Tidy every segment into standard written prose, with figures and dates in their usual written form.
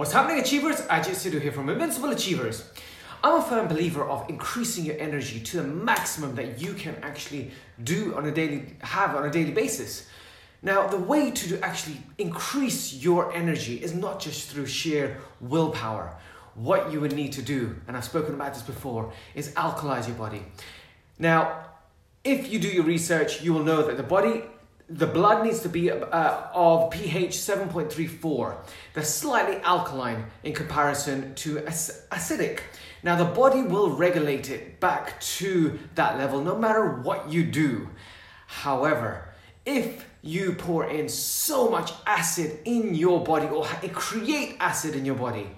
What's happening, Achievers? Ajay Sidhu here from Invincible Achievers. I'm a firm believer of increasing your energy to the maximum that you can actually do on a daily basis. Now, the way to actually increase your energy is not just through sheer willpower. What you would need to do, and I've spoken about this before, is alkalize your body. Now, if you do your research, you will know that the blood needs to be of pH 7.34. That's slightly alkaline in comparison to acidic. Now, the body will regulate it back to that level no matter what you do. However, if you pour in so much acid in your body or create acid in your body,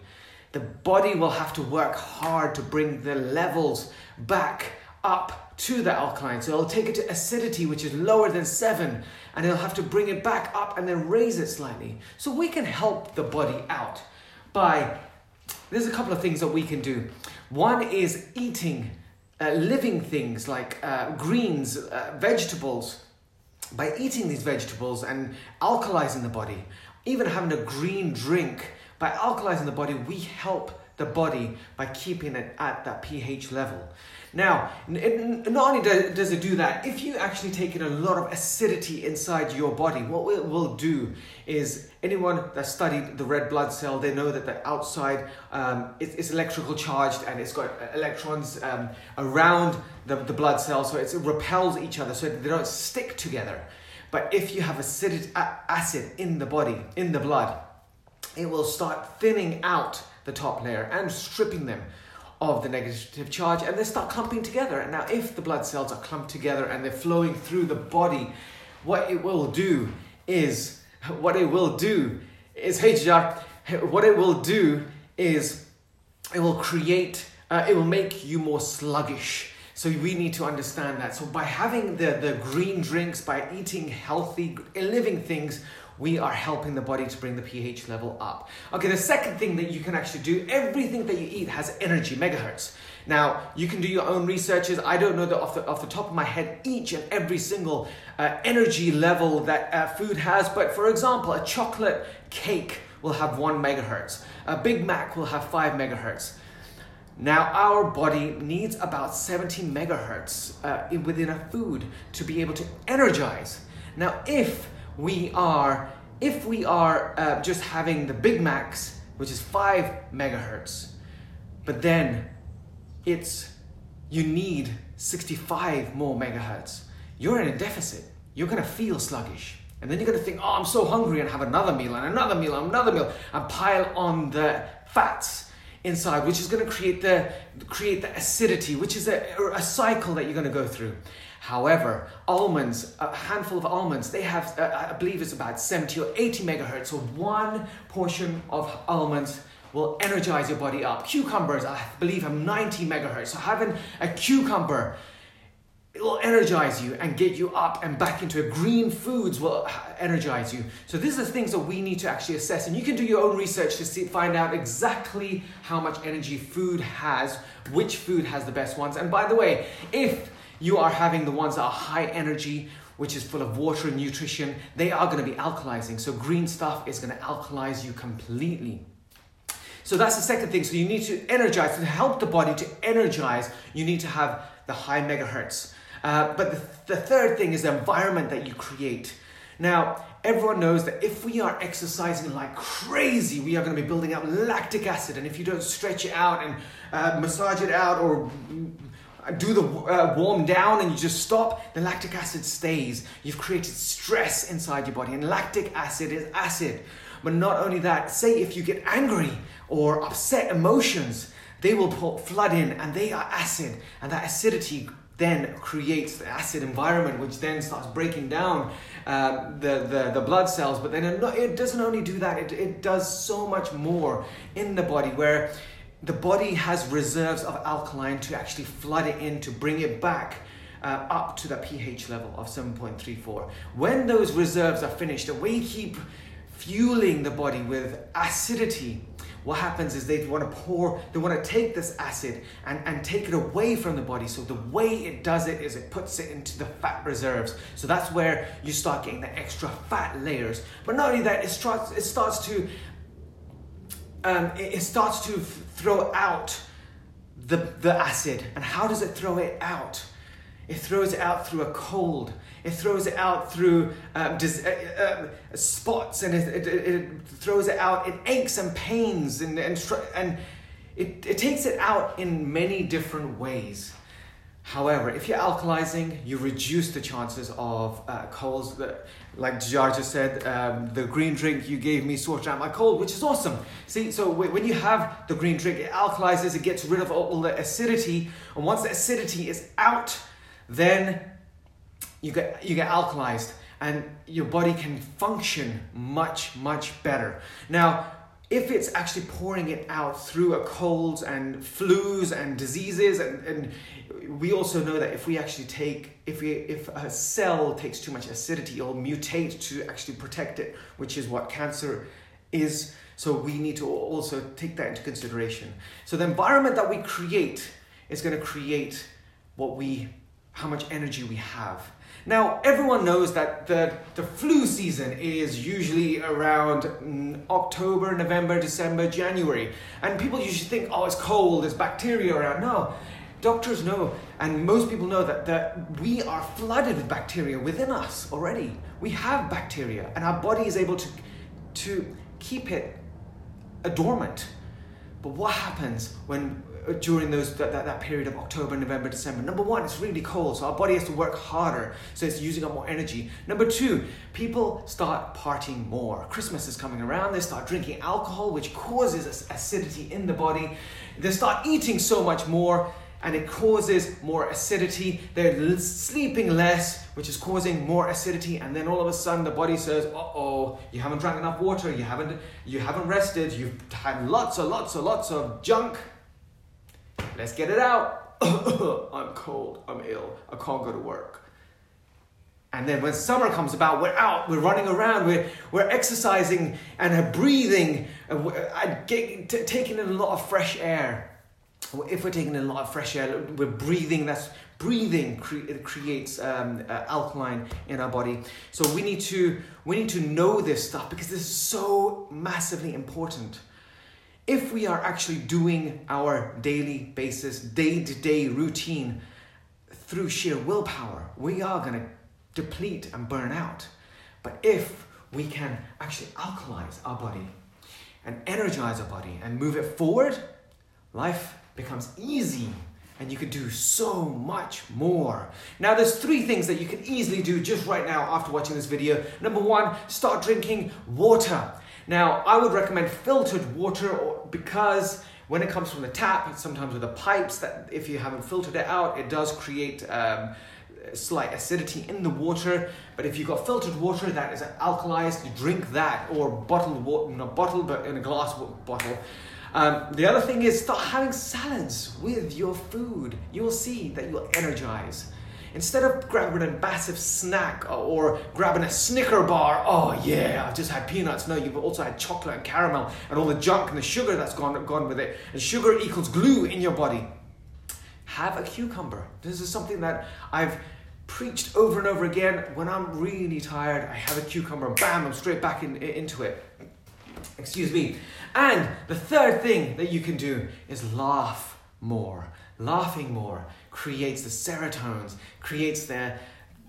the body will have to work hard to bring the levels back up to the alkaline. So it'll take it to acidity, which is lower than 7, and it'll have to bring it back up and then raise it slightly. So we can help the body out by, there's a couple of things that we can do. One is eating living things like greens, vegetables. By eating these vegetables and alkalizing the body, even having a green drink, by alkalizing the body, we help the body by keeping it at that pH level. Now, not only does it do that, if you actually take in a lot of acidity inside your body, what it will do is, anyone that studied the red blood cell, they know that the outside it's electrical charged and it's got electrons around the blood cell, so it repels each other so they don't stick together. But if you have acid in the body, in the blood, it will start thinning out the top layer and stripping them of the negative charge, and they start clumping together. And now if the blood cells are clumped together and they're flowing through the body, it will make you more sluggish. So we need to understand that. So by having the green drinks, by eating healthy, living things, we are helping the body to bring the pH level up. Okay, the second thing that you can actually do, everything that you eat has energy, megahertz. Now, you can do your own researches. I don't know that off the top of my head each and every single energy level that food has, but for example, a chocolate cake will have 1 megahertz. A Big Mac will have 5 megahertz. Now, our body needs about 17 megahertz within a food to be able to energize. Now, if we are just having the Big Macs, which is 5 megahertz, but then you need 65 more megahertz, you're in a deficit. You're going to feel sluggish. And then you're going to think, oh, I'm so hungry, and have another meal and another meal and another meal and pile on the fats inside, which is going to create the acidity, which is a cycle that you're going to go through. However, almonds, a handful of almonds, they have, I believe it's about 70 or 80 megahertz. So one portion of almonds will energize your body up. Cucumbers, I believe, have 90 megahertz. So having a cucumber, it will energize you and get you up and back into it. Green foods will energize you. So these are things that we need to actually assess. And you can do your own research to find out exactly how much energy food has, which food has the best ones. And by the way, if you are having the ones that are high energy, which is full of water and nutrition, they are going to be alkalizing. So green stuff is going to alkalize you completely. So that's the second thing. So you need to energize. To help the body to energize, you need to have the high megahertz. But the third thing is the environment that you create. Now, everyone knows that if we are exercising like crazy, we are going to be building up lactic acid. And if you don't stretch it out and massage it out or do the warm down and you just stop, the lactic acid stays. You've created stress inside your body. And lactic acid is acid. But not only that, say if you get angry or upset emotions, they will flood in and they are acid. And that acidity then creates the acid environment, which then starts breaking down the blood cells. But then it doesn't only do that, it does so much more in the body, where the body has reserves of alkaline to actually flood it in, to bring it back up to the pH level of 7.34. When those reserves are finished, if we keep fueling the body with acidity, what happens is they want to take this acid and take it away from the body. So the way it does it is it puts it into the fat reserves. So that's where you start getting the extra fat layers. But not only that, it starts to it starts to throw out the acid. And how does it throw it out? It throws it out through a cold. It throws it out through spots, and it throws it out in aches and pains, and it takes it out in many different ways. However, if you're alkalizing, you reduce the chances of colds. Like Giorgio said, the green drink you gave me sorted out my cold, which is awesome. See, so when you have the green drink, it alkalizes, it gets rid of all the acidity. And once the acidity is out, then you get alkalized and your body can function much, much better. Now, if it's actually pouring it out through a colds and flus and diseases, and we also know that if a cell takes too much acidity, it'll mutate to actually protect it, which is what cancer is. So we need to also take that into consideration. So the environment that we create is going to create how much energy we have. Now, everyone knows that the flu season is usually around October, November, December, January. And people usually think, oh, it's cold, there's bacteria around. No, doctors know, and most people know that we are flooded with bacteria within us already. We have bacteria, and our body is able to keep it dormant. But what happens during that period of October, November, December? Number one, it's really cold, so our body has to work harder, so it's using up more energy. Number two, people start partying more. Christmas is coming around, they start drinking alcohol, which causes acidity in the body. They start eating so much more, and it causes more acidity. They're sleeping less, which is causing more acidity, and then all of a sudden the body says, uh-oh, you haven't drank enough water, you haven't rested, you've had lots and lots and lots of junk. Let's get it out. I'm cold, I'm ill, I can't go to work. And then when summer comes about, we're out, we're running around, we're exercising and breathing, and taking in a lot of fresh air. If we're taking in a lot of fresh air, we're breathing. That's breathing creates alkaline in our body. So we need to know this stuff, because this is so massively important. If we are actually doing our daily basis, day-to-day routine through sheer willpower, we are going to deplete and burn out. But if we can actually alkalize our body and energize our body and move it forward, life becomes easy and you can do so much more. Now, there's three things that you can easily do just right now after watching this video. Number one, start drinking water. Now, I would recommend filtered water, because when it comes from the tap, and sometimes with the pipes, that if you haven't filtered it out, it does create slight acidity in the water. But if you've got filtered water that is alkalized, you drink that, or bottled water, not bottled, but in a glass bottle. The other thing is, start having salads with your food. You will see that you'll energize. Instead of grabbing a massive snack or grabbing a Snicker bar, oh yeah, I've just had peanuts. No, you've also had chocolate and caramel and all the junk and the sugar that's gone with it. And sugar equals glue in your body. Have a cucumber. This is something that I've preached over and over again. When I'm really tired, I have a cucumber. Bam, I'm straight back into it. Excuse me. And the third thing that you can do is laugh more. Laughing more creates the serotonin, creates the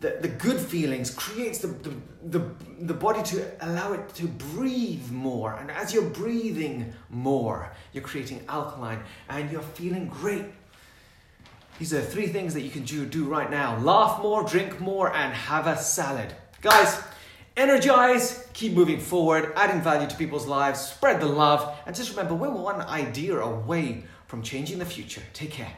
good feelings, creates the body to allow it to breathe more. And as you're breathing more, you're creating alkaline and you're feeling great. These are three things that you can do right now. Laugh more, drink more, and have a salad. Guys, energize, keep moving forward, adding value to people's lives, spread the love, and just remember, we're one idea away from changing the future. Take care.